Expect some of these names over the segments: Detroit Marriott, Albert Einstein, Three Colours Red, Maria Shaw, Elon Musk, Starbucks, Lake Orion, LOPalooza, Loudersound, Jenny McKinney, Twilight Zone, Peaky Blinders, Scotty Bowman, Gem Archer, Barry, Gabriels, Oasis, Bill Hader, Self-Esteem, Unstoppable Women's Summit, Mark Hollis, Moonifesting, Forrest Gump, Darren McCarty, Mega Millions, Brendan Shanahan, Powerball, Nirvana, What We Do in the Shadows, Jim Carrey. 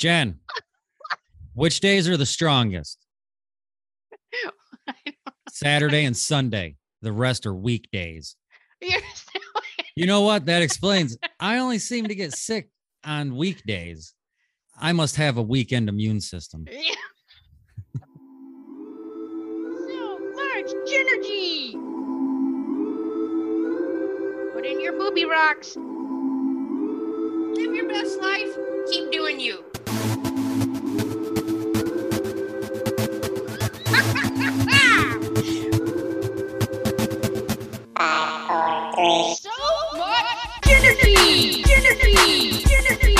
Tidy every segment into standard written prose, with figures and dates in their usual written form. Jen, which days are the strongest? Saturday and Sunday. The rest are weekdays. You know what? That explains. I only seem to get sick on weekdays. I must have a weekend immune system. Yeah. So large energy. Put in your booby rocks. Live your best life. Keep doing you. So much energy. Energy. Energy.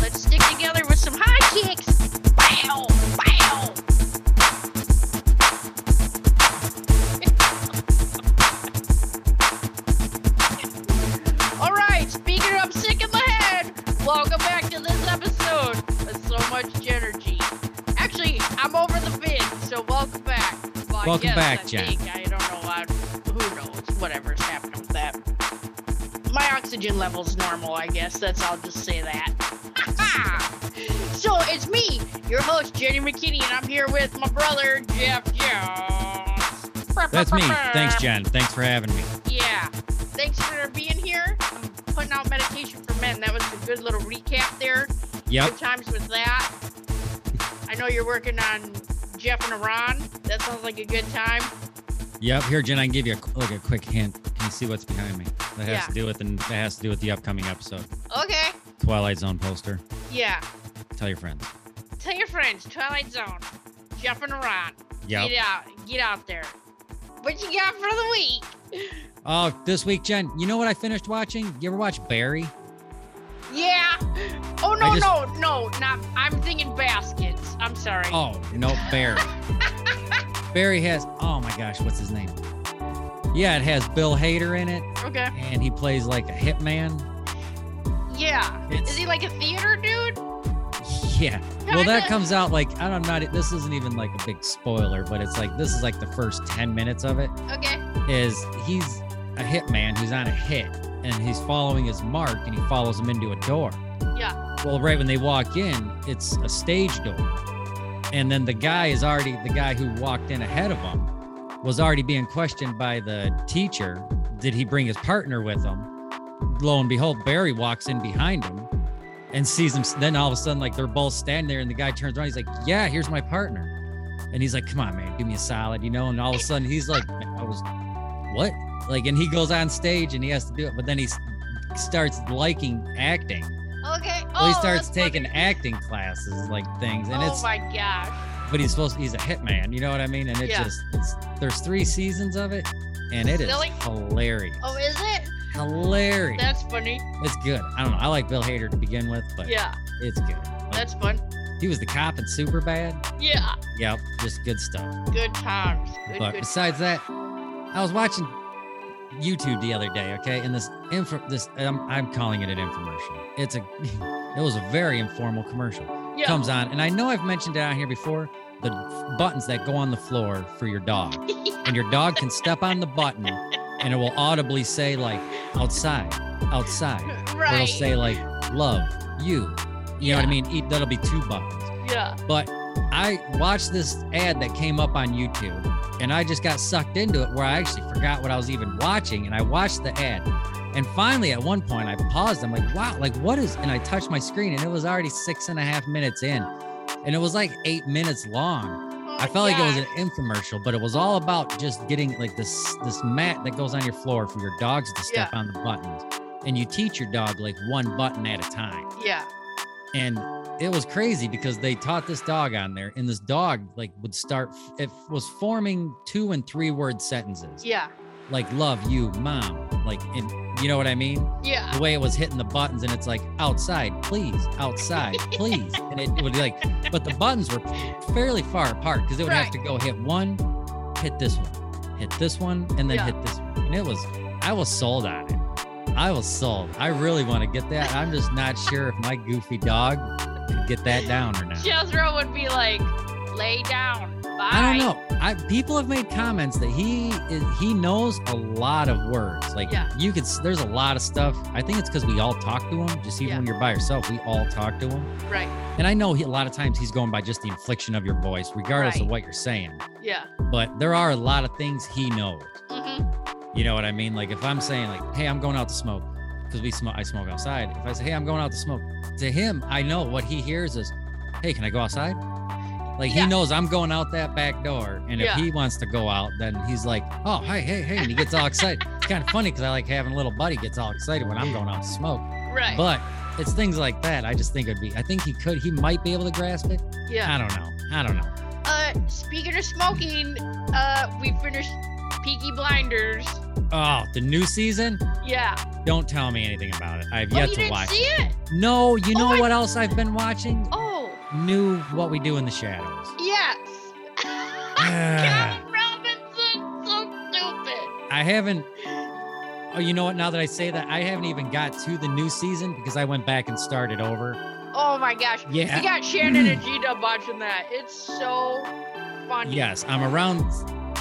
Let's stick together with some high kicks. Wow. Wow. All right. Speaking of sick in the head, welcome back to this episode of So Much Energy. Actually, I'm over the bin, so welcome back. Well, welcome back, Jack. Whatever's happening with that. My oxygen level's normal, I guess. I'll just say that. So it's me, your host, Jenny McKinney, and I'm here with my brother, Jeff Jones. That's me. Thanks, Jen. Thanks for having me. Yeah. Thanks for being here. I'm putting out medication for men. That was a good little recap there. Yep. Good times with that. I know you're working on Jeff and Iran. That sounds like a good time. Yep. Here, Jen, I can give you a quick hint. Can you see what's behind me? That has to do with the upcoming episode. Okay. Twilight Zone poster. Yeah. Tell your friends. Tell your friends. Twilight Zone. Jumping around. Yeah. Get out there. What you got for the week? Oh, this week, Jen. You know what I finished watching? You ever watch Barry? Yeah. Oh no, no, not. I'm thinking baskets. I'm sorry. Oh no, Barry. Barry has, oh my gosh, what's his name? Yeah, it has Bill Hader in it. Okay. And he plays like a hitman. Yeah. Is he like a theater dude? Yeah. Kinda. Well, that comes out like, this isn't even like a big spoiler, but it's like, this is like the first 10 minutes of it. Okay. He's a hitman who's on a hit and he's following his mark and he follows him into a door. Yeah. Well, right when they walk in, it's a stage door. And then the guy who walked in ahead of him was already being questioned by the teacher. Did he bring his partner with him? Lo and behold, Barry walks in behind him and sees him. Then all of a sudden, like they're both standing there and the guy turns around. He's like, yeah, here's my partner. And he's like, come on, man, give me a solid, you know? And all of a sudden he's like, what? Like, and he goes on stage and he has to do it. But then he starts liking acting. Okay. Well, he starts taking acting classes, like things, and oh my gosh! But he's a hitman, you know what I mean? And there's 3 seasons of it, and it is hilarious. Oh, is it? Hilarious. That's funny. It's good. I don't know. I like Bill Hader to begin with, but yeah, it's good. Like, that's fun. He was the cop in Superbad. Yeah. Yep. Just good stuff. Good times. But besides that, I was watching YouTube the other day, okay, and I'm calling it an infomercial. It was a very informal commercial. Yeah. Comes on, and I know I've mentioned it out here before, the buttons that go on the floor for your dog, and your dog can step on the button, and it will audibly say like outside. Right. It'll say like love you. You know what I mean? That'll be 2 buttons. Yeah. But I watched this ad that came up on YouTube, and I just got sucked into it where I actually forgot what I was even watching. And I watched the ad. And finally, at one point, I paused. I'm like, wow, like what is, and I touched my screen and it was already 6.5 minutes in. And it was like 8 minutes long. Oh, I felt like it was an infomercial, but it was all about just getting like this mat that goes on your floor for your dogs to step on the buttons. And you teach your dog like one button at a time. Yeah. And it was crazy because they taught this dog on there, and this dog like would start, it was forming 2 and 3 word sentences. Yeah. Like love you, mom. Like, and you know what I mean? Yeah. The way it was hitting the buttons, and it's like outside, please. And it would be like, but the buttons were fairly far apart because it would have to go hit one, hit this one, and then hit this one. And I was sold on it. I was sold. I really want to get that. I'm just not sure if my goofy dog could get that down or not. Jethro would be like, lay down. Bye. Why? I don't know. People have made comments that he knows a lot of words. Like there's a lot of stuff. I think it's because we all talk to him. Just even when you're by yourself, we all talk to him. Right. And I know a lot of times he's going by just the inflection of your voice, regardless of what you're saying. Yeah. But there are a lot of things he knows. Mm-hmm. You know what I mean? Like if I'm saying like, hey, I'm going out to smoke, because I smoke outside. If I say, hey, I'm going out to smoke, to him, I know what he hears is, hey, can I go outside? Like he knows I'm going out that back door, and if he wants to go out, then he's like, oh, hey, and he gets all excited. It's kind of funny because I like having a little buddy gets all excited when I'm going out to smoke. Right. But it's things like that. I just think he might be able to grasp it. Yeah. I don't know. Speaking of smoking, we finished Peaky Blinders. Oh, the new season? Yeah. Don't tell me anything about it. I've yet to watch. Oh, you didn't see it? No, you know what else I've been watching? Oh. New What We Do in the Shadows. Yes. Kevin Robinson, so stupid. I haven't. Oh, you know what? Now that I say that, I haven't even got to the new season because I went back and started over. Oh my gosh. Yeah. We got Shannon and G-Dub watching that. It's so funny. Yes, I'm around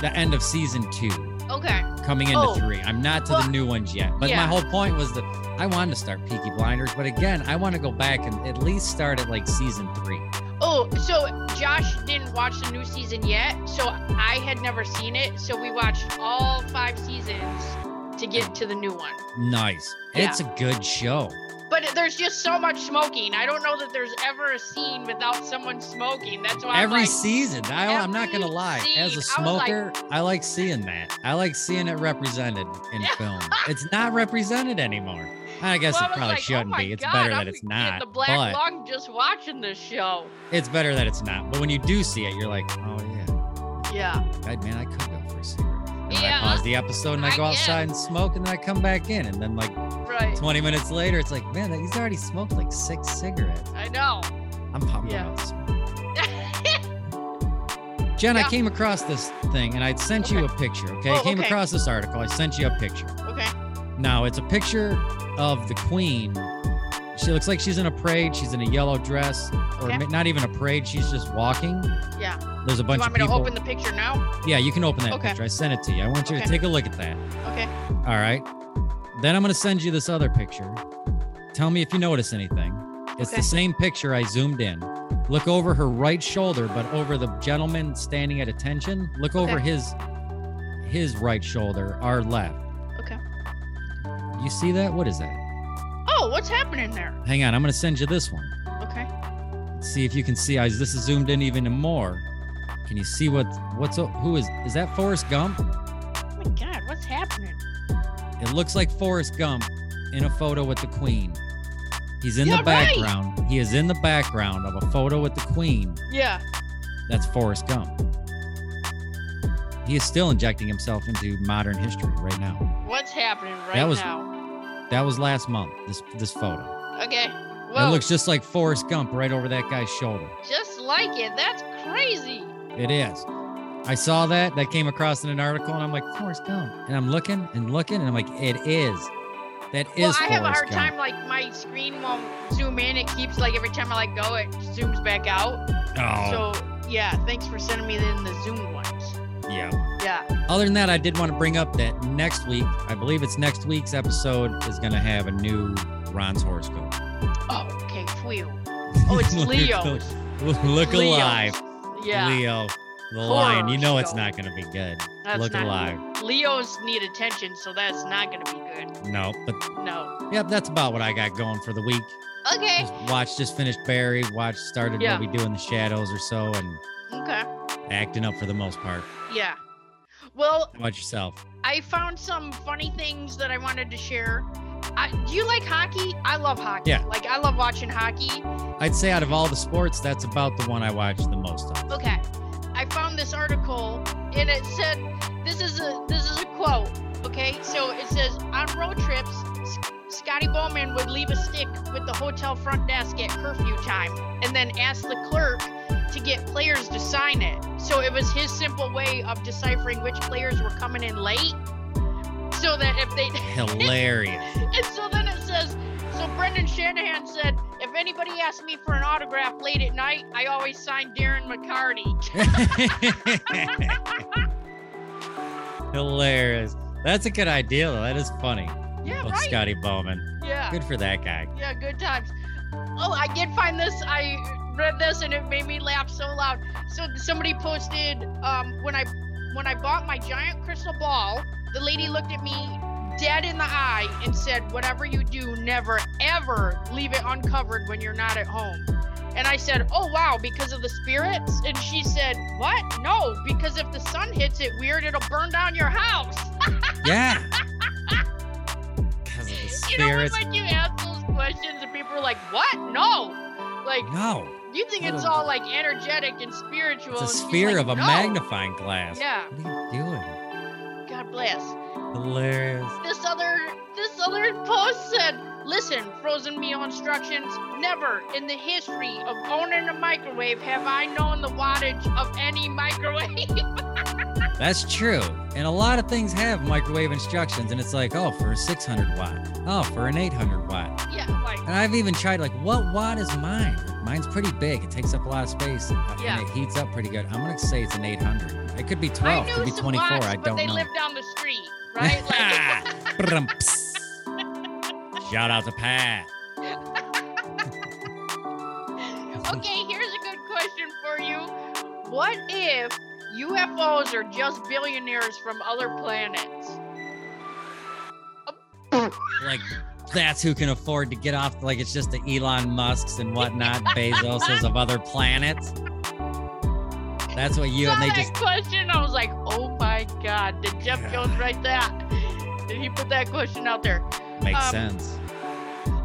the end of season 2. Okay. Coming into 3. I'm not to the new ones yet. But my whole point was that I wanted to start Peaky Blinders, but again, I want to go back and at least start at like season 3. Oh, so Josh didn't watch the new season yet, so I had never seen it. So we watched all 5 seasons to get to the new one. Nice. Yeah. It's a good show. But there's just so much smoking. I don't know that there's ever a scene without someone smoking. That's why I'm not going to lie. As a smoker, I like seeing that. I like seeing it represented in film. It's not represented anymore. I guess it probably shouldn't be. It's better that it's not. The black lung just watching this show. It's better that it's not. But when you do see it, you're like, oh, yeah. Yeah. God, man, I could go for a cigarette. Yeah. I pause the episode and I go outside and smoke, and then I come back in, and then 20 minutes later, it's like, man, he's already smoked like 6 cigarettes. I know. I'm pumped out to smoke. Jen, I came across this thing, and I sent you a picture, okay? Oh, I came across this article. I sent you a picture. Okay. Now, it's a picture of the queen. She looks like she's in a parade. She's in a yellow dress, or not even a parade. She's just walking. Yeah. There's a bunch of people. You want me to open the picture now? Yeah, you can open that picture. I sent it to you. I want you to take a look at that. Okay. All right. Then I'm going to send you this other picture. Tell me if you notice anything. It's the same picture. I zoomed in. Look over her right shoulder, but over the gentleman standing at attention. Look over his right shoulder, our left. Okay. You see that? What is that? Oh, what's happening there? Hang on, I'm gonna send you this one. Okay. Let's see if you can see. This is zoomed in even more. Can you see who is that? Forrest Gump? Oh my God, what's happening? It looks like Forrest Gump in a photo with the Queen. He's in the background. Right. He is in the background of a photo with the Queen. Yeah. That's Forrest Gump. He is still injecting himself into modern history right now. What's happening now? That was last month, this photo. Okay. Whoa. It looks just like Forrest Gump right over that guy's shoulder. Just like it. That's crazy. It is. I saw that. That came across in an article, and I'm like, Forrest Gump. And I'm looking and looking, and I'm like, it is. That is Forrest Gump. Well, I have a hard time. Like, my screen won't zoom in. It keeps, like, every time I, like, go, it zooms back out. Oh. So, yeah, thanks for sending me the zoomed ones. Yeah. Yeah. Other than that, I did want to bring up that next week, I believe it's next week's episode, is going to have a new Ron's horoscope. Oh, okay. Phew. Oh, it's Leo's. Look alive. Yeah. Leo. The lion. You know it's not going to be good. Look alive. Leos need attention, so that's not going to be good. No. Yep, that's about what I got going for the week. Okay. Just finished Barry. Started What We Do in the Shadows or so. And acting up for the most part. Yeah. Well, how about yourself? I found some funny things that I wanted to share. Do you like hockey? I love hockey. Yeah. Like, I love watching hockey. I'd say out of all the sports, that's about the one I watch the most of. Okay. I found this article, and it said, this is a quote, okay? So it says, on road trips, Scotty Bowman would leave a stick with the hotel front desk at curfew time and then ask the clerk to get players to sign it. So it was his simple way of deciphering which players were coming in late. So that if they... Hilarious. And so then it says, Brendan Shanahan said, if if anybody asks me for an autograph late at night, I always sign Darren McCarty. Hilarious. That's a good idea, though. That is funny. Yeah, right? Scotty Bowman. Yeah. Good for that guy. Yeah, good times. Oh, I did find this. I read this and it made me laugh so loud. So somebody posted, when I bought my giant crystal ball, the lady looked at me dead in the eye and said, whatever you do, never, ever leave it uncovered when you're not at home. And I said, oh, wow, because of the spirits? And she said, what? No, because if the sun hits it weird, it'll burn down your house. Yeah. Because of the spirits. You know, it's like you ask those questions and people are like, what? No. Like, no. You think it's all like energetic and spiritual. It's a sphere of a magnifying glass. Yeah. What are you doing? God bless. Hilarious. This other post said, listen, frozen meal instructions, never in the history of owning a microwave have I known the wattage of any microwave. That's true. And a lot of things have microwave instructions, and it's like, oh, for a 600 watt. Oh, for an 800 watt. Yeah, like. And I've even tried, like, what watt is mine? Mine's pretty big. It takes up a lot of space, and it heats up pretty good. I'm going to say it's an 800. It could be 12, it could be 24. Watts, I don't know. But they live down the street, right? Like. Shout out to Pat. Okay, here's a good question for you. What if UFOs are just billionaires from other planets? Like, that's who can afford to get off, like it's just the Elon Musks and whatnot, Bezoses of other planets. That's what you, and they just... question, I was like, oh my God, did Jeff Jones write that? Did he put that question out there? Makes sense.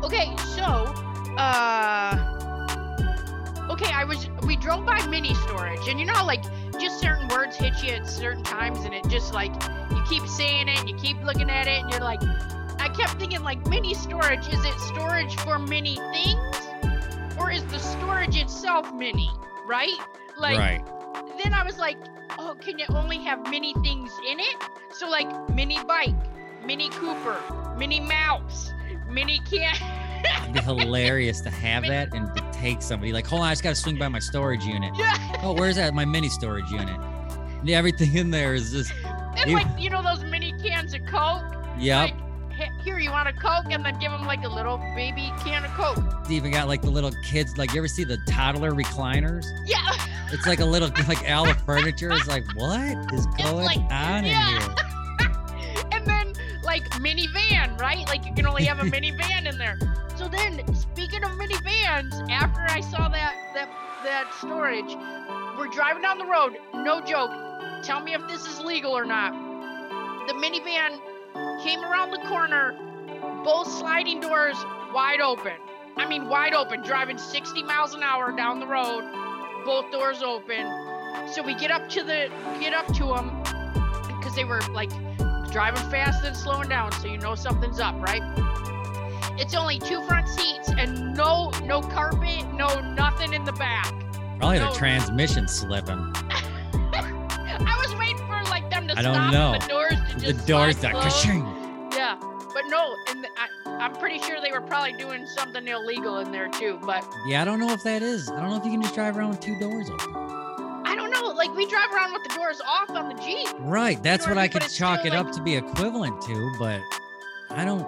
Okay, so, we drove by mini storage, and you know, like, just certain words hit you at certain times, and it just, like, you keep saying it, and you keep looking at it, and you're like, I kept thinking, like, mini storage, is it storage for many things, or is the storage itself mini, right? Like, Then I was like, oh, can it only have many things in it? So, like, mini bike, mini Cooper, mini mouse, mini cat. It'd be hilarious to have that and to take somebody like, hold on, I just got to swing by my storage unit. Yeah. Oh, where's that? My mini storage unit. And everything in there is just. And like, you know, those mini cans of Coke? Yep. Like, here, you want a Coke? And then give them like a little baby can of Coke. They even got like the little kids, like you ever see the toddler recliners? Yeah. It's like a little, like all the furniture is like, what is going on in here? Like minivan, right? Like you can only have a minivan in there. So then, speaking of minivans, after I saw that storage, we're driving down the road. No joke. Tell me if this is legal or not. The minivan came around the corner, both sliding doors wide open. I mean, wide open, driving 60 miles an hour down the road, both doors open. So we get up to them because they were like. Driving fast and slowing down, so you know something's up, right? It's only two front seats and no carpet, no nothing in the back. Probably the transmission slipping. I was waiting for like them to stop and the doors to just ka-ching. Yeah, but no, and I'm pretty sure they were probably doing something illegal in there too, but. Yeah, I don't know if that is. I don't know if you can just drive around with two doors open. Like, we drive around with the doors off on the Jeep. Right. That's what I could chalk it up to be equivalent to, but I don't.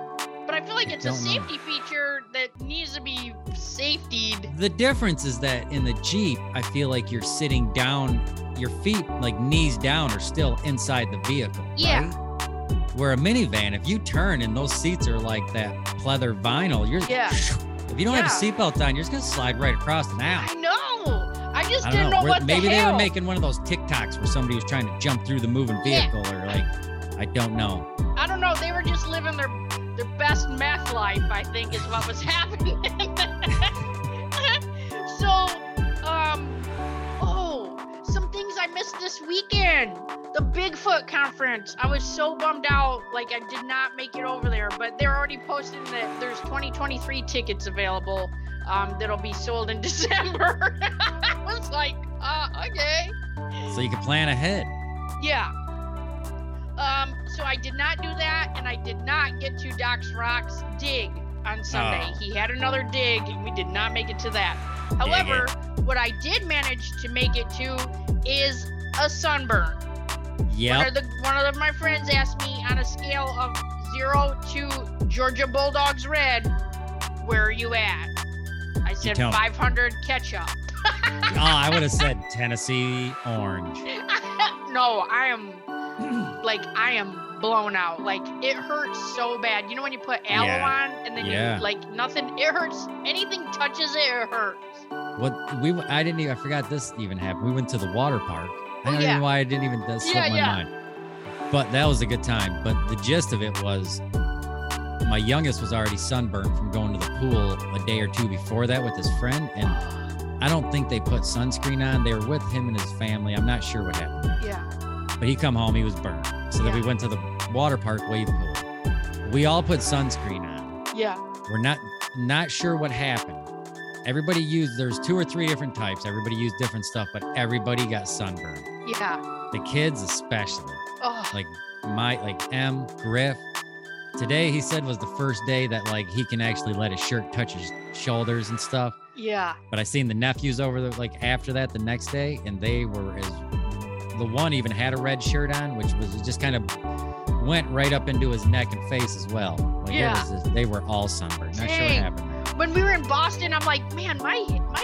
But I feel like it's a safety feature that needs to be safetied. The difference is that in the Jeep, I feel like you're sitting down, your feet, like knees down, are still inside the vehicle. Yeah. Right? Where a minivan, if you turn and those seats are like that pleather vinyl, you're. Yeah. If you don't have a seatbelt on, you're just going to slide right across and out. I know. I just didn't know what the hell. Maybe they were making one of those TikToks where somebody was trying to jump through the moving vehicle or like, I don't know. I don't know. They were just living their best meth life, I think, is what was happening. So, some things I missed this weekend. The Bigfoot conference. I was so bummed out. Like, I did not make it over there, but they're already posting that there's 2023 tickets available. That'll be sold in December. I was like, okay. So you can plan ahead. Yeah. So I did not do that, and I did not get to Doc's Rocks Dig. on Sunday. He had another dig, and we did not make it to that. However, what I did manage to make it to is a sunburn. Yeah. One of my friends asked me, on a scale of 0 to Georgia Bulldogs red, where are you at? I said 500 ketchup. I would have said Tennessee orange. No, I am blown out. Like, it hurts so bad. You know when you put aloe on and then you like nothing, it hurts. Anything touches it, it hurts. I forgot this even happened. We went to the water park. I don't know why I didn't even, that slipped my mind. But that was a good time. But the gist of it was, my youngest was already sunburned from going to the pool a day or two before that with his friend. And I don't think they put sunscreen on. They were with him and his family. I'm not sure what happened. Yeah. But he come home, he was burned. So then we went to the water park wave pool. We all put sunscreen on. Yeah. We're not sure what happened. Everybody used, there's 2 or 3 different types. Everybody used different stuff, but everybody got sunburned. Yeah. The kids especially. Oh. Like M, Griff. Today, he said, was the first day that, like, he can actually let his shirt touch his shoulders and stuff. Yeah. But I seen the nephews over there, like, after that the next day, and they were as... The one even had a red shirt on, which was just kind of went right up into his neck and face as well. Like, they were all sunburned. Not sure what happened. When we were in Boston, I'm like, man, my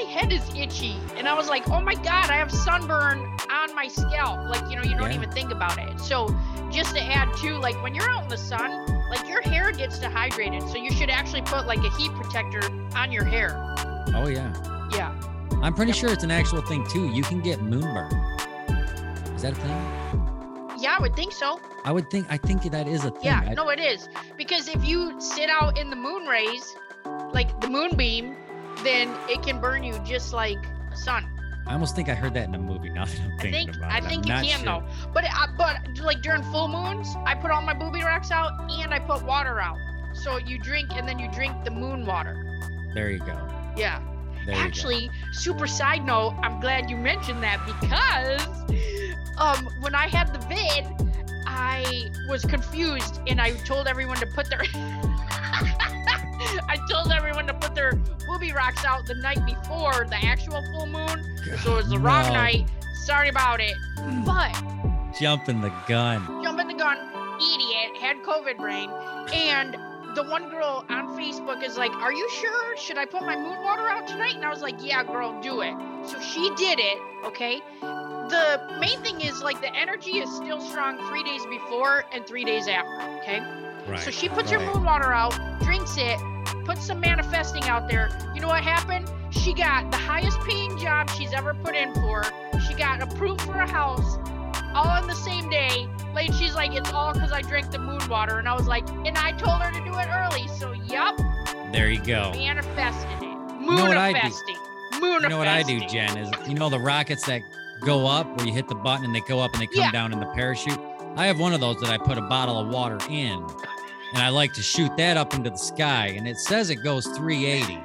head is itchy. And I was like, oh, my God, I have sunburn on my scalp. Like, you know, you don't even think about it. So just to add, too, like, when you're out in the sun, like, your hair gets dehydrated. So you should actually put, like, a heat protector on your hair. Oh, yeah. Yeah. I'm pretty sure it's an actual thing, too. You can get moonburn. Is that a thing? Yeah, I would think so. I think that is a thing. Yeah, no, it is. Because if you sit out in the moon rays, like the moonbeam, then it can burn you just like a sun. I almost think I heard that in a movie. Now that I'm thinking about it. I think you can, though. But like during full moons, I put all my booby racks out and I put water out. So you drink, and then you drink the moon water. There you go. Yeah. Actually, super side note, I'm glad you mentioned that because... when I had the vid, I was confused and I told everyone to put their booby rocks out the night before the actual full moon. God, so it was the wrong night. Sorry about it. But Jumping the gun, idiot, had COVID brain. And the one girl on Facebook is like, are you sure? Should I put my moon water out tonight? And I was like, yeah, girl, do it. So she did it, okay? The main thing is, like, the energy is still strong 3 days before and 3 days after, okay? Right. So she puts her moon water out, drinks it, puts some manifesting out there. You know what happened? She got the highest paying job she's ever put in for. She got approved for a house all on the same day. Like, she's like, it's all because I drank the moon water. And I was like, and I told her to do it early. So, yup. There you go. Manifested it. Moonifesting. You know what I do, Jen, is, you know, the rockets that... go up where you hit the button and they go up and they come down in the parachute. I have one of those that I put a bottle of water in, and I like to shoot that up into the sky, and it says it goes 380. Okay.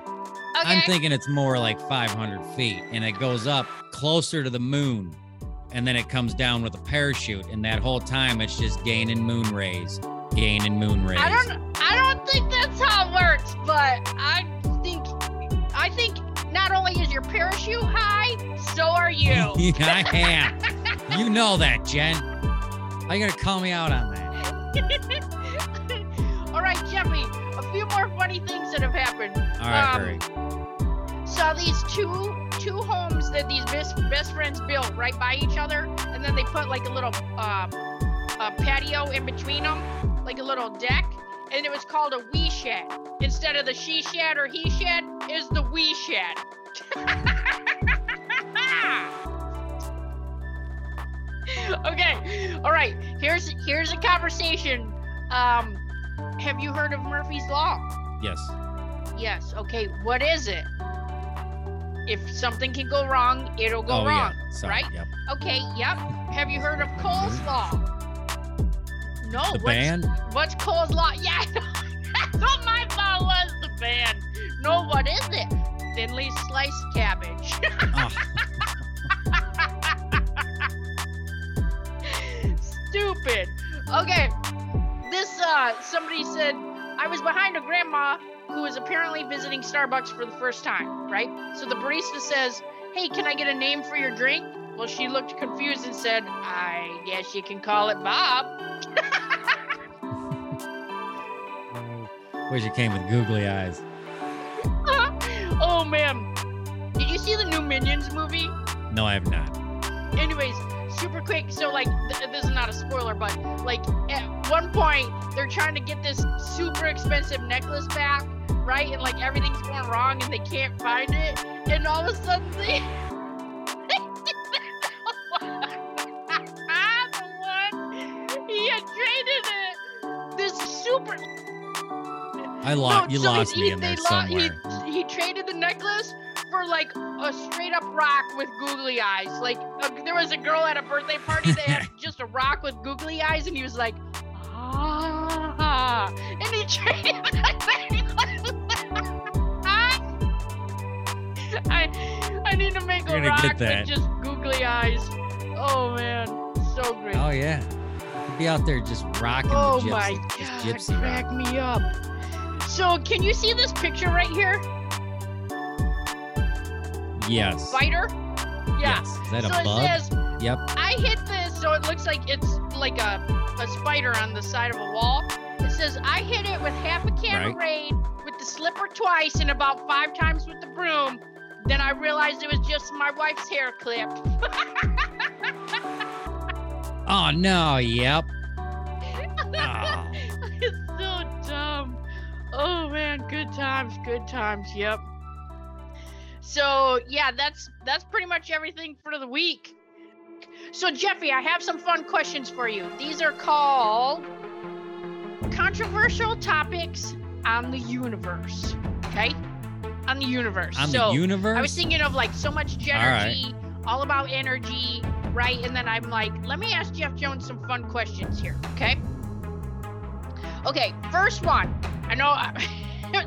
I'm thinking it's more like 500 feet, and it goes up closer to the moon, and then it comes down with a parachute, and that whole time it's just gaining moon rays. I don't think that's how it works, but I think not only is your parachute high, so are you. I am. You know that, Jen. Are you going to call me out on that? All right, Jeffy, a few more funny things that have happened. All right, hurry. So these two homes that these best friends built right by each other, and then they put like a little patio in between them, like a little deck, and it was called a wee shed. Instead of the she shed or he shed, is the wee shed. Okay, all right, here's a conversation. Have you heard of Murphy's Law? Yes. Okay, what is it? If something can go wrong, it'll go wrong. Sorry, right? Yep. Okay, yep. Have you heard of Cole's Law? No. The band? What's Cole's Law? Yeah, that's what my thought was, the band. No, what is it? Thinly sliced cabbage. Stupid. Okay, this somebody said, I was behind a grandma who was apparently visiting Starbucks for the first time, right? So the barista says, hey, can I get a name for your drink? Well, she looked confused and said, I guess you can call it Bob. Wish it came with googly eyes. Oh, man. Did you see the new Minions movie? No, I have not. Anyways, super quick. So, like, this is not a spoiler, but, like, at one point, they're trying to get this super expensive necklace back, right? And, like, everything's going wrong, and they can't find it. And all of a sudden, they... He had traded it. This super... You lost me in there somewhere. He traded the necklace for, like, a straight-up rock with googly eyes. Like, there was a girl at a birthday party that had just a rock with googly eyes, and he was like, ah. And he traded the necklace. I need to make a rock with just googly eyes. Oh, man. So great. Oh, yeah. He'd be out there just rocking the gypsy. Oh, my God. This gypsy crack rock. Me up. So, can you see this picture right here? Yes. Spider? Yeah. Yes. Is that a bug? It says, yep. I hit this, so it looks like it's like a spider on the side of a wall. It says, I hit it with half a can of Raid, with the slipper twice, and about 5 times with the broom. Then I realized it was just my wife's hair clip. Oh, no. Yep. Oh. It's so dumb. Oh, man. Good times. Good times. Yep. So, yeah, that's pretty much everything for the week. So, Jeffy, I have some fun questions for you. These are called Controversial Topics on the Universe. Okay? On the Universe. I was thinking of, like, so much Jenergy, all about energy, right? And then I'm like, let me ask Jeff Jones some fun questions here, okay? Okay, first one. I know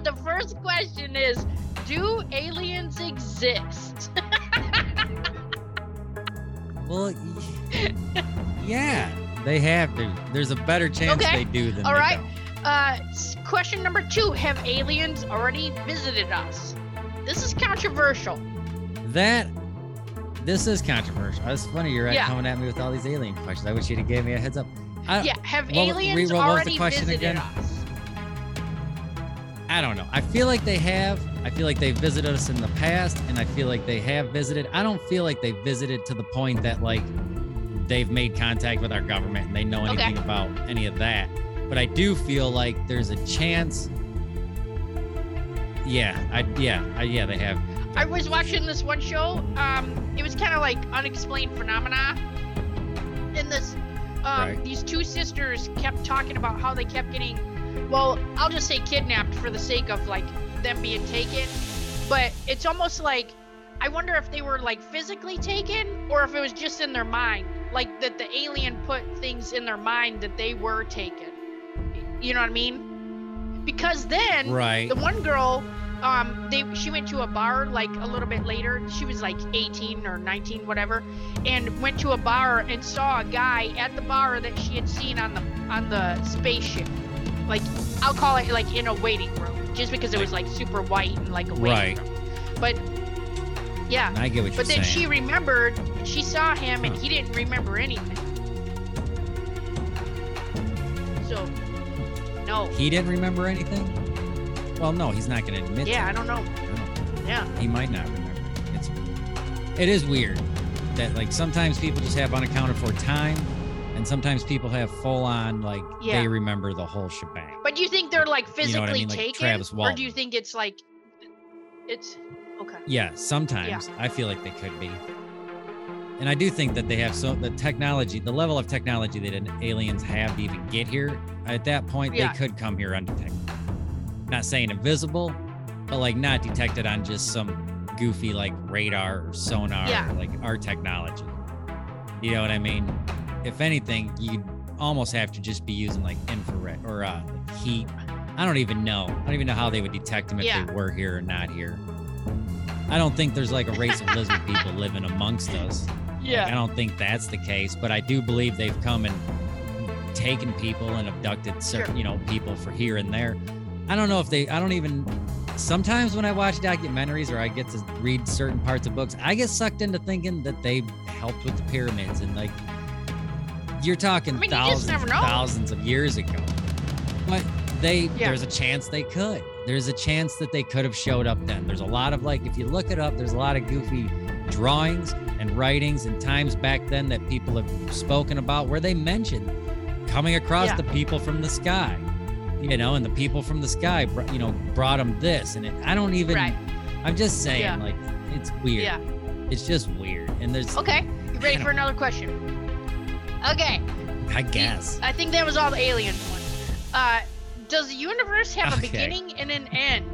the first question is, do aliens exist? Well, yeah, they have to. There's a better chance they do than all right. Don't. Question number 2, have aliens already visited us? This is controversial. This is controversial. That's funny. You're right, coming at me with all these alien questions. I wish you'd have gave me a heads up. Have aliens already visited us? I don't know. I feel like they have. I feel like they visited us in the past, and I feel like they have visited. I don't feel like they visited to the point that, like, they've made contact with our government and they know anything about any of that. But I do feel like there's a chance. Yeah, they have. I was watching this one show. It was kind of like unexplained phenomena. And this, these 2 sisters kept talking about how they kept getting, well, I'll just say kidnapped for the sake of, like, them being taken. But it's almost like, I wonder if they were, like, physically taken or if it was just in their mind. Like, that the alien put things in their mind that they were taken. You know what I mean? Because then, the one girl, she went to a bar, like, a little bit later. She was, like, 18 or 19, whatever, and went to a bar and saw a guy at the bar that she had seen on the spaceship. Like, I'll call it, like, in a waiting room, just because it was, like, super white and, like, a waiting room. But, yeah. I get what you're saying. But then she remembered, she saw him, and he didn't remember anything. So, no. He didn't remember anything? Well, no, he's not going to admit to it. Yeah, I don't know. Yeah. He might not remember. It is weird that, like, sometimes people just have unaccounted for time. And sometimes people have full-on, like, they remember the whole shebang. But do you think they're, like, physically taken? Like, or do you think it's, like, it's... Okay. Yeah, sometimes. Yeah. I feel like they could be. And I do think that they have the technology, the level of technology that aliens have to even get here, at that point, they could come here undetected. Not saying invisible, but, like, not detected on just some goofy, like, radar or sonar or, like, our technology. You know what I mean? If anything, you almost have to just be using, like, infrared or heat. I don't even know. I don't even know how they would detect them if they were here or not here. I don't think there's, like, a race of lizard people living amongst us. Yeah. Like, I don't think that's the case, but I do believe they've come and taken people and abducted certain, people for here and there. I don't know if they, I don't even, sometimes when I watch documentaries or I get to read certain parts of books, I get sucked into thinking that they helped with the pyramids and like, you're talking thousands of years ago, but there's a chance they could. There's a chance that they could have showed up then. There's a lot of like, if you look it up, there's a lot of goofy drawings and writings and times back then that people have spoken about where they mentioned coming across the people from the sky, you know, and the people from the sky, you know, brought them this. And it, I don't even, I'm just saying like, it's weird. Yeah. It's just weird. And there's. Okay. You ready for another question? Okay. I guess. I think that was all the alien one. Does the universe have a beginning and an end?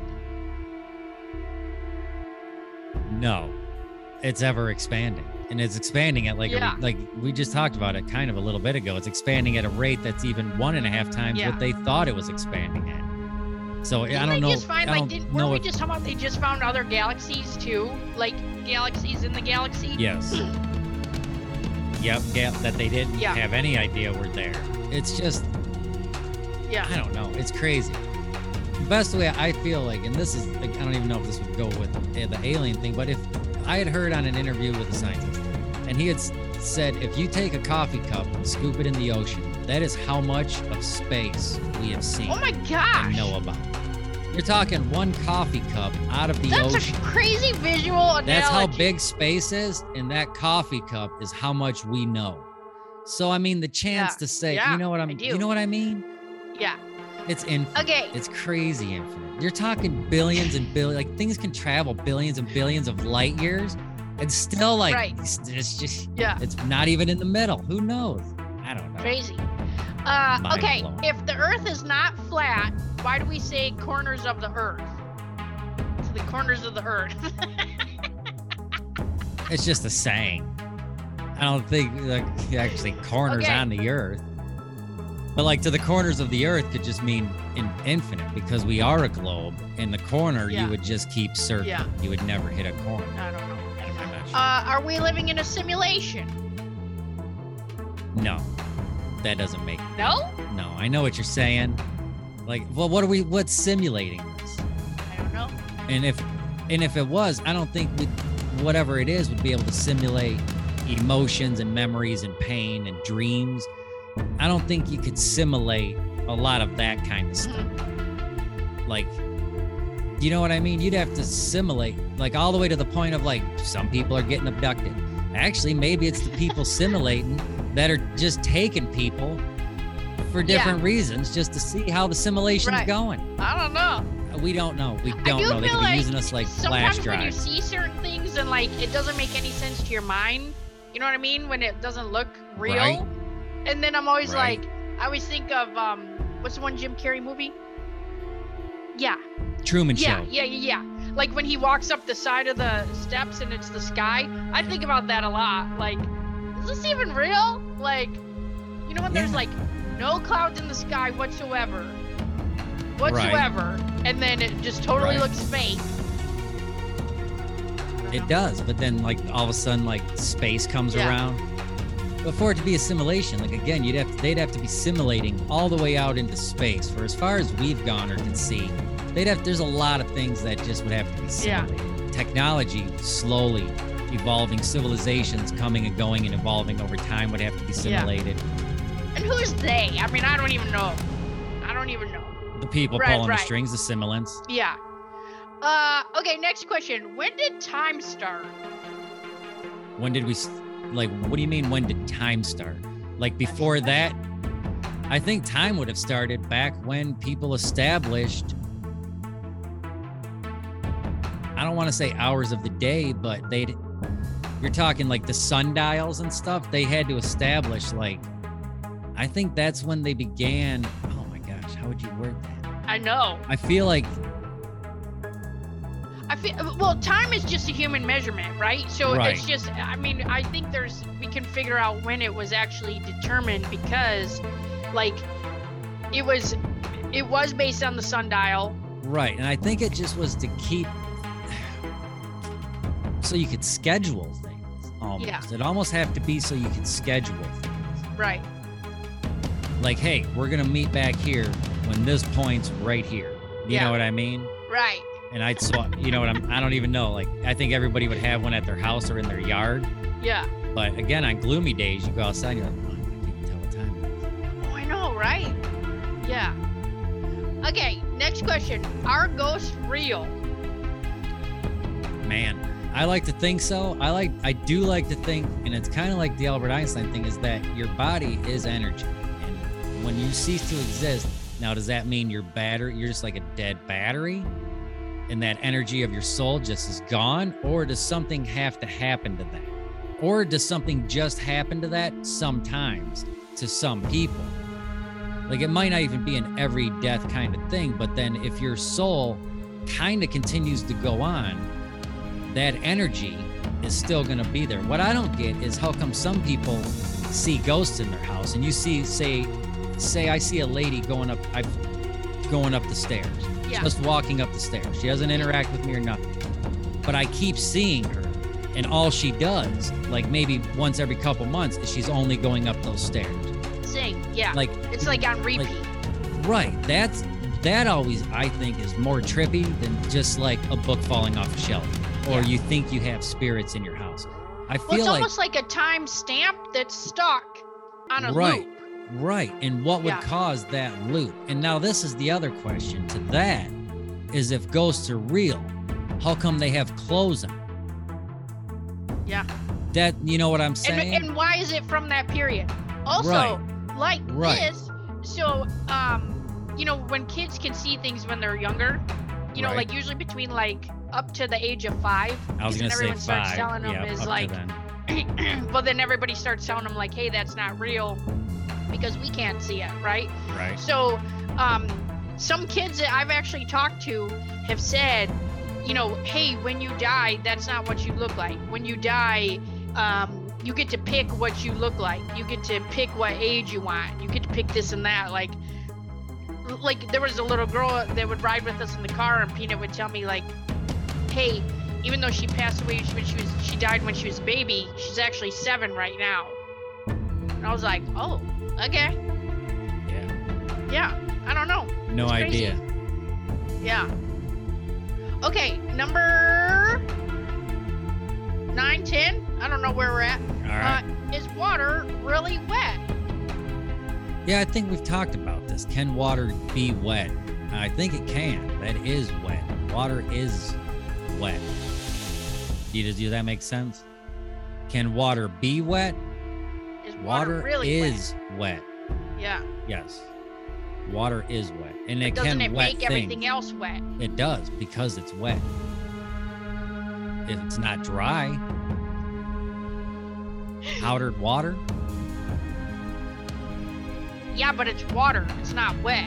No, it's ever expanding, and it's expanding at like we just talked about it kind of a little bit ago. It's expanding at a rate that's even 1.5 times what they thought it was expanding at. So didn't I don't know. Just find, I don't like, didn't, know weren't if, we just talking about they just found other galaxies too, like galaxies in the galaxy. Yes. Yep. That they didn't have any idea were there. It's just. Yeah, I don't know. It's crazy. The best way I feel like, and this is, like, I don't even know if this would go with the alien thing, but if I had heard on an interview with a scientist, and he had said, if you take a coffee cup and scoop it in the ocean, that is how much of space we have seen. Oh my gosh. And know about. You're talking one coffee cup out of the ocean. That's a crazy visual analogy. That's how big space is, and that coffee cup is how much we know. So, I mean, the chance to say, you know what I mean? Yeah. It's infinite. Okay. It's crazy infinite. You're talking billions and billions. Like, things can travel billions and billions of light years. And still, like, it's just, it's not even in the middle. Who knows? I don't know. Crazy. Okay. Blown. If the earth is not flat, why do we say corners of the earth? To the corners of the earth. It's just a saying. I don't think, like, actually corners on the earth. But like to the corners of the earth could just mean infinite because we are a globe. In the corner, you would just keep circling. Yeah. You would never hit a corner. I don't know. I'm not sure. Are we living in a simulation? No, that doesn't make sense. No, I know what you're saying. Like, well, what's simulating this? I don't know. And if it was, I don't think whatever it is would be able to simulate emotions and memories and pain and dreams. I don't think you could simulate a lot of that kind of stuff. Like, you know what I mean? You'd have to simulate, like, all the way to the point of, like, some people are getting abducted. Actually, maybe it's the people simulating that are just taking people for different reasons just to see how the simulation's going. I don't know. We don't know. They could be using us like flash drives. Sometimes when you see certain things and, like, it doesn't make any sense to your mind, you know what I mean? When it doesn't look real. Right? And then I'm always like, I always think of, what's the one Jim Carrey movie? Yeah. Truman Show. Yeah. Like when he walks up the side of the steps and it's the sky, I think about that a lot. Like, is this even real? Like, you know when there's like no clouds in the sky whatsoever, and then it just totally looks fake. It does, but then like all of a sudden like space comes around. But for it to be a simulation, like again, they'd have to be simulating all the way out into space. For as far as we've gone or can see, there's a lot of things that just would have to be simulated. Yeah. Technology slowly evolving, civilizations coming and going and evolving over time would have to be simulated. Yeah. And who's they? I mean, I don't even know. The people pulling the strings, the simulants. Yeah. Okay, next question. When did time start? Like, what do you mean, when did time start? Like, before that, I think time would have started back when people established, I don't want to say hours of the day, but you're talking like the sundials and stuff. They had to establish, like, I think that's when they began. Oh my gosh, how would you word that? I know. Well, time is just a human measurement, right? So it's just, I mean, I think we can figure out when it was actually determined because, like, it was based on the sundial. Right, and I think it just was to keep, so you could schedule things almost. Yeah. It'd almost have to be so you could schedule things. Right. Like, hey, we're going to meet back here when this point's right here. You know what I mean? Right. And I'd swap, you know what I'm, I don't even know. Like, I think everybody would have one at their house or in their yard. Yeah. But again, on gloomy days, you go outside, you're like, oh, I can't even tell what time it is. Oh, I know, right? Yeah. Okay, next question. Are ghosts real? Man, I like to think so. I do like to think, and it's kind of like the Albert Einstein thing, is that your body is energy. And when you cease to exist, now does that mean your battery, you're just like a dead battery? And that energy of your soul just is gone? Or does something have to happen to that? Or does something just happen to that sometimes to some people? Like, it might not even be an every death kind of thing, but then if your soul kind of continues to go on, that energy is still going to be there. What I don't get is how come some people see ghosts in their house, and you see, say I see a lady going up the stairs. Yeah. Just walking up the stairs. She doesn't interact with me or nothing. But I keep seeing her, and all she does, like maybe once every couple months, is she's only going up those stairs. Same, yeah. Like, it's like on repeat. Like, right. That always, I think, is more trippy than just like a book falling off a shelf, or you think you have spirits in your house. I feel it's almost like a time stamp that's stuck on a loop. Right, and what would cause that loop? And now this is the other question to that, is if ghosts are real, how come they have clothes on? Yeah. That, you know what I'm saying? And why is it from that period? Also, this, so, you know, when kids can see things when they're younger, you know, like usually between like up to the age of 5. I was going to say 5. Everyone starts telling them is like, well, then everybody starts telling them like, hey, that's not real, because we can't see it, right? Right. So, some kids that I've actually talked to have said, you know, hey, when you die, that's not what you look like. When you die, you get to pick what you look like. You get to pick what age you want. You get to pick this and that. Like there was a little girl that would ride with us in the car, and Peanut would tell me, like, hey, even though she passed away when she died when she was a baby, she's actually 7 right now. And I was like, oh. Okay. Yeah. I don't know. No idea. Yeah. Okay. Number 9, 10. I don't know where we're at. All right. Is water really wet? Yeah, I think we've talked about this. Can water be wet? I think it can. That is wet. Water is wet. Does that make sense? Can water be wet? Water really is wet. Yeah. Yes. Water is wet. And it can wet things. Doesn't it make everything else wet? It does, because it's wet. If it's not dry, powdered water. Yeah, but it's water. It's not wet.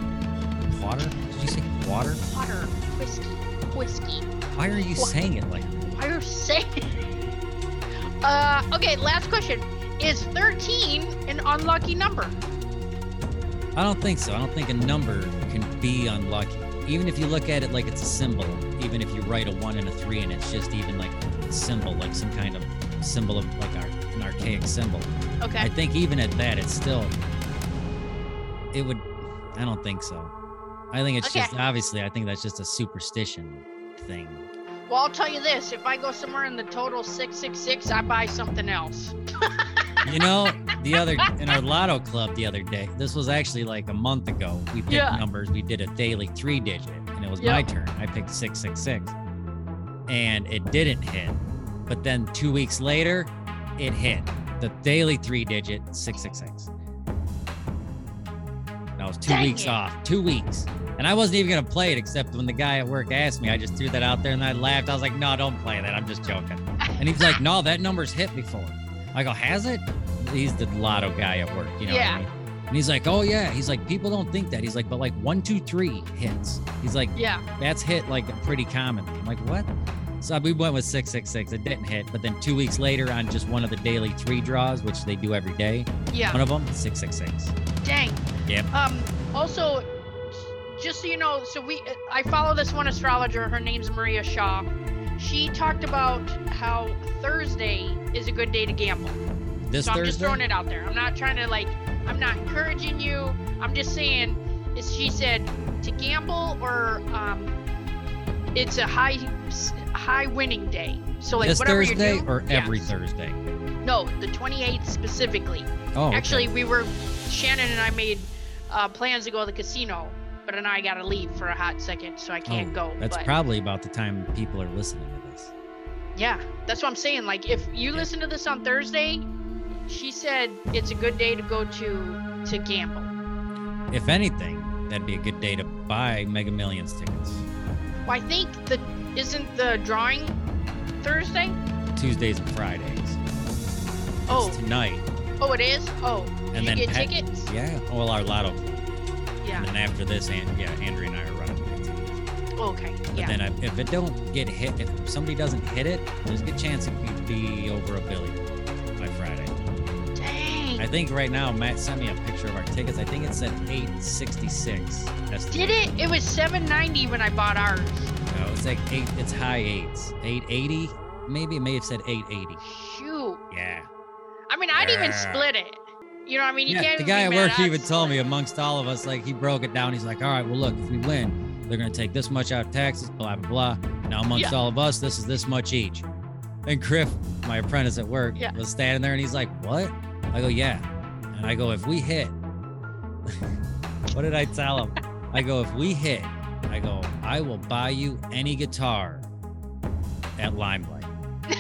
Water? Did you say water? Water. Whiskey. Why are you saying it like that? Why are you saying it? Okay, last question. Is 13 an unlucky number? I don't think so. I don't think a number can be unlucky. Even if you look at it like it's a symbol, even if you write a 1 and a 3 and it's just even like a symbol, like some kind of symbol of like an archaic symbol. Okay. I think even at that, it's still, I don't think so. I think it's just, obviously, I think that's just a superstition thing. Well, I'll tell you this. If I go somewhere in the total 666, I buy something else. You know, in our lotto club the other day, this was actually like a month ago, we picked numbers. We did a daily 3-digit, and it was my turn. I picked 666, and it didn't hit. But then 2 weeks later, it hit. The daily 3-digit, 666. And I was two weeks off. 2 weeks. And I wasn't even going to play it, except when the guy at work asked me, I just threw that out there, and I laughed. I was like, no, don't play that. I'm just joking. And he's like, no, that number's hit before. I go, has it? He's the lotto guy at work, you know what I mean? And he's like, oh yeah. He's like, people don't think that. He's like, but like 1, 2, 3 hits. He's like, that's hit like pretty common. I'm like, what? So we went with 666. It didn't hit. But then 2 weeks later, on just one of the daily 3 draws, which they do every day. Yeah. One of them, 666. Dang. Yep. Also, just so you know, I follow this one astrologer. Her name's Maria Shaw. She talked about how Thursday is a good day to gamble. This Thursday? So I'm just throwing it out there. I'm not encouraging you. I'm just saying, she said, to gamble, or it's a high winning day. So like this whatever Thursday you do, or every Thursday? No, the 28th specifically. Oh, actually, okay. Shannon and I made plans to go to the casino, but then I got to leave for a hot second, so I can't go. That's probably about the time people are listening to this. Yeah, that's what I'm saying. Like, if you listen to this on Thursday, she said it's a good day to go to gamble. If anything, that'd be a good day to buy Mega Millions tickets. Well, I think isn't the drawing Thursday? Tuesdays and Fridays. It's tonight. Oh, it is? Oh, and then you get tickets? Yeah. Oh, well, our lotto. Yeah. And then after this, Andrea and I are running tickets. Okay. But then if it don't get hit, if somebody doesn't hit it, there's a good chance it could be over $1 billion by Friday. Dang. I think right now Matt sent me a picture of our tickets. I think it said 866. Did it? It was 790 when I bought ours. No, it's like eight. It's high eights. 880, maybe. It may have said 880. Shoot. Yeah. I mean, I'd even split it. You know what I mean? You can't the guy at work even told me amongst all of us, like, he broke it down. He's like, all right, well, look, if we win, they're going to take this much out of taxes, blah, blah, blah. Now, amongst all of us, this is this much each. And Griff, my apprentice at work, was standing there, and he's like, what? I go, yeah. And I go, if we hit, what did I tell him? I go, if we hit, I go, I will buy you any guitar at Limelight,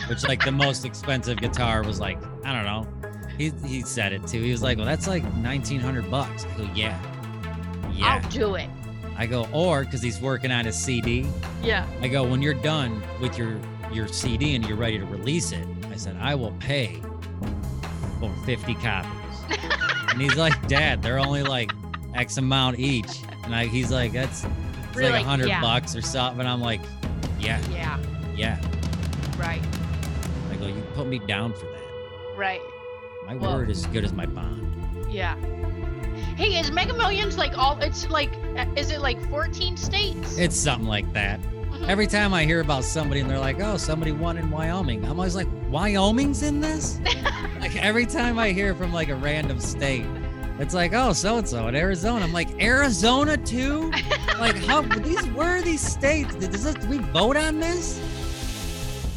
which, like, the most expensive guitar was, like, I don't know. He said it too. He was like, well, that's like $1,900. I go, yeah. I'll do it. I go, or because he's working on his CD. Yeah. I go, when you're done with your CD and you're ready to release it, I said, I will pay for 50 copies. And he's like, Dad, they're only like X amount each. And he's like, that's really, like $100 or something. And I'm like, yeah. Right. I go, you put me down for that. Right. My word is as good as my bond. Yeah. Hey, is Mega Millions like all? It's like, is it like 14 states? It's something like that. Mm-hmm. Every time I hear about somebody and they're like, oh, somebody won in Wyoming, I'm always like, Wyoming's in this? Like every time I hear from like a random state, it's like, oh, so-and-so in Arizona. I'm like, Arizona too? Like, where are these states? Do we vote on this?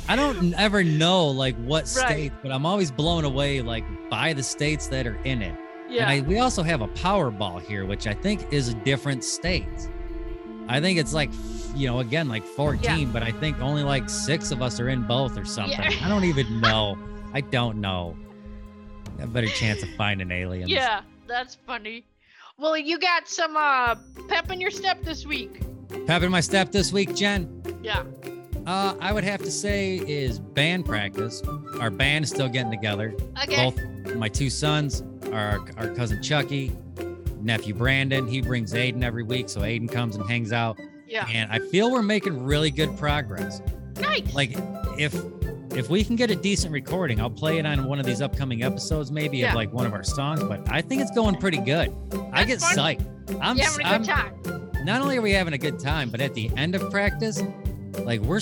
I don't ever know like what state, but I'm always blown away like by the states that are in it. Yeah. And we also have a Powerball here, which I think is a different state. I think it's like, you know, again, like 14, but I think only like 6 of us are in both or something. Yeah. I don't even know. I don't know. I have a better chance of finding aliens. Yeah, that's funny. Well, you got some pep in your step this week. Pep in my step this week, Jen? Yeah. I would have to say is band practice. Our band is still getting together. Okay. Both my 2 sons, our cousin Chucky, nephew Brandon, he brings Aiden every week. So Aiden comes and hangs out. Yeah. And I feel we're making really good progress. Nice. Like if we can get a decent recording, I'll play it on one of these upcoming episodes, maybe of like one of our songs, but I think it's going pretty good. That's I get fun. Psyched. I'm having a good time. Not only are we having a good time, but at the end of practice, like we're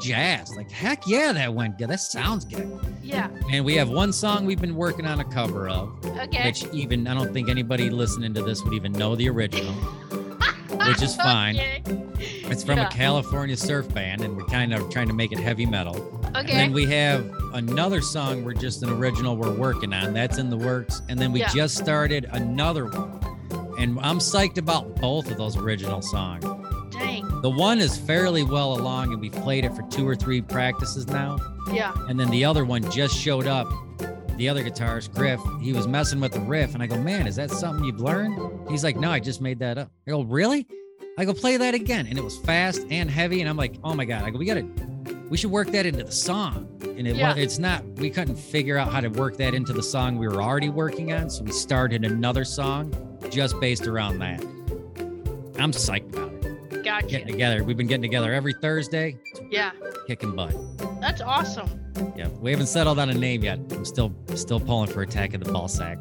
jazzed. Like heck yeah, that went good. That sounds good. Yeah. And we have one song we've been working on a cover of. Okay. Which even I don't think anybody listening to this would even know the original. Which is fine. Okay. It's from a California surf band, and we're kind of trying to make it heavy metal. Okay. And then we have another song we're just an original we're working on. That's in the works. And then we just started another one. And I'm psyched about both of those original songs. Dang. The one is fairly well along, and we've played it for 2 or 3 practices now. Yeah. And then the other one just showed up. The other guitarist, Griff, he was messing with the riff, and I go, man, is that something you've learned? He's like, no, I just made that up. I go, really? I go, play that again. And it was fast and heavy, and I'm like, oh my God. I go, we should work that into the song. And we couldn't figure out how to work that into the song we were already working on, so we started another song just based around that. I'm psyched about it. Gotcha. Getting together. We've been getting together every Thursday. Yeah. Kicking butt. That's awesome. Yeah. We haven't settled on a name yet. I'm still pulling for Attack of the Ball Sack.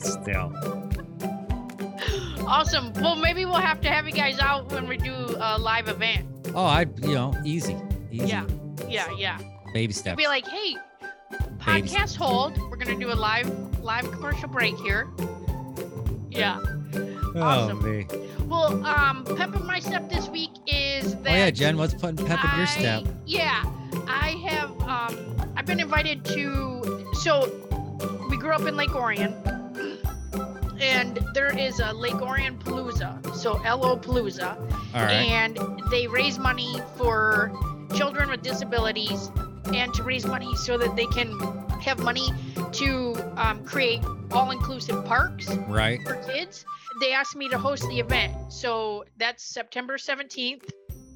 Still. Awesome. Well, maybe we'll have to have you guys out when we do a live event. Oh, easy. Yeah. Baby steps. You'll be like, hey, podcast hold. We're going to do a live commercial break here. Yeah. Awesome. Me. Well, pep in my step this week is that. Oh yeah, Jen, what's pep in your step? Yeah, I have. I've been invited to. So, we grew up in Lake Orion, and there is a Lake Orion Palooza, so LOPalooza, and they raise money for children with disabilities, and to raise money so that they can have money to create all-inclusive parks for kids. They asked me to host the event, so that's September 17th.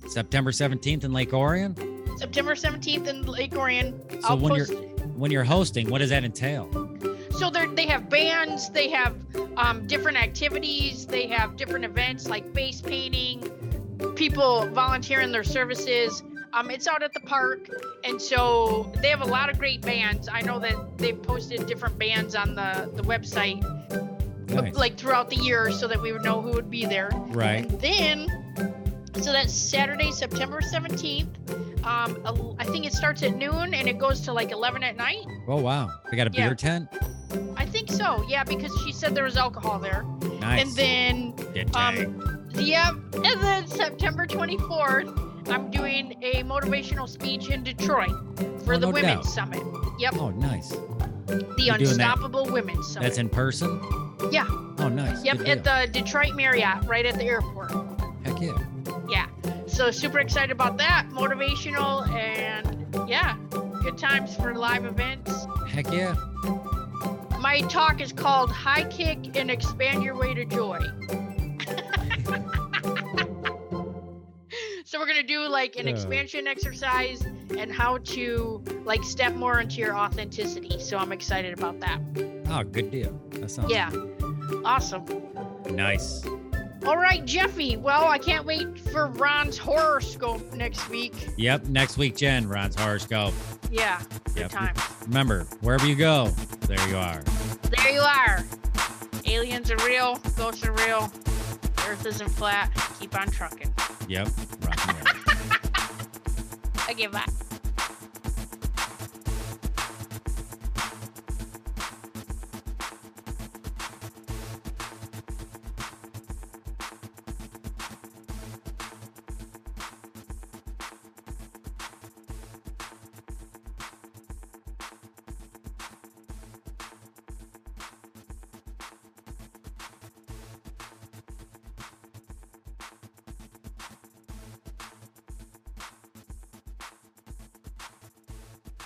September 17th in Lake Orion? September 17th in Lake Orion. So I'll when you're hosting, what does that entail? So they have bands, they have different activities, they have different events like face painting, people volunteering their services. It's out at the park, and so they have a lot of great bands. I know that they've posted different bands on the website, like throughout the year, so that we would know who would be there. Right. And then, so that's Saturday, September 17th. I think it starts at noon, and it goes to like 11 at night. Oh, wow. They got a beer tent? I think so, yeah, because she said there was alcohol there. Nice. And then, and then September 24th. I'm doing a motivational speech in Detroit for the Women's Summit. Yep. Oh, nice. The Unstoppable Women's Summit. That's in person? Yeah. Oh, nice. Yep, at the Detroit Marriott, right at the airport. Heck yeah. Yeah. So super excited about that. Motivational and, yeah, good times for live events. Heck yeah. My talk is called High Kick and Expand Your Way to Joy. So we're going to do like an expansion exercise and how to like step more into your authenticity. So I'm excited about that. Oh, good deal. That sounds good. Awesome. Nice. All right, Jeffy. Well, I can't wait for Ron's horoscope next week. Yep. Next week, Jen, Ron's horoscope. Yeah. Good time. Remember, wherever you go, there you are. There you are. Aliens are real. Ghosts are real. Earth isn't flat. Keep on trucking. Yep. Okay, bye.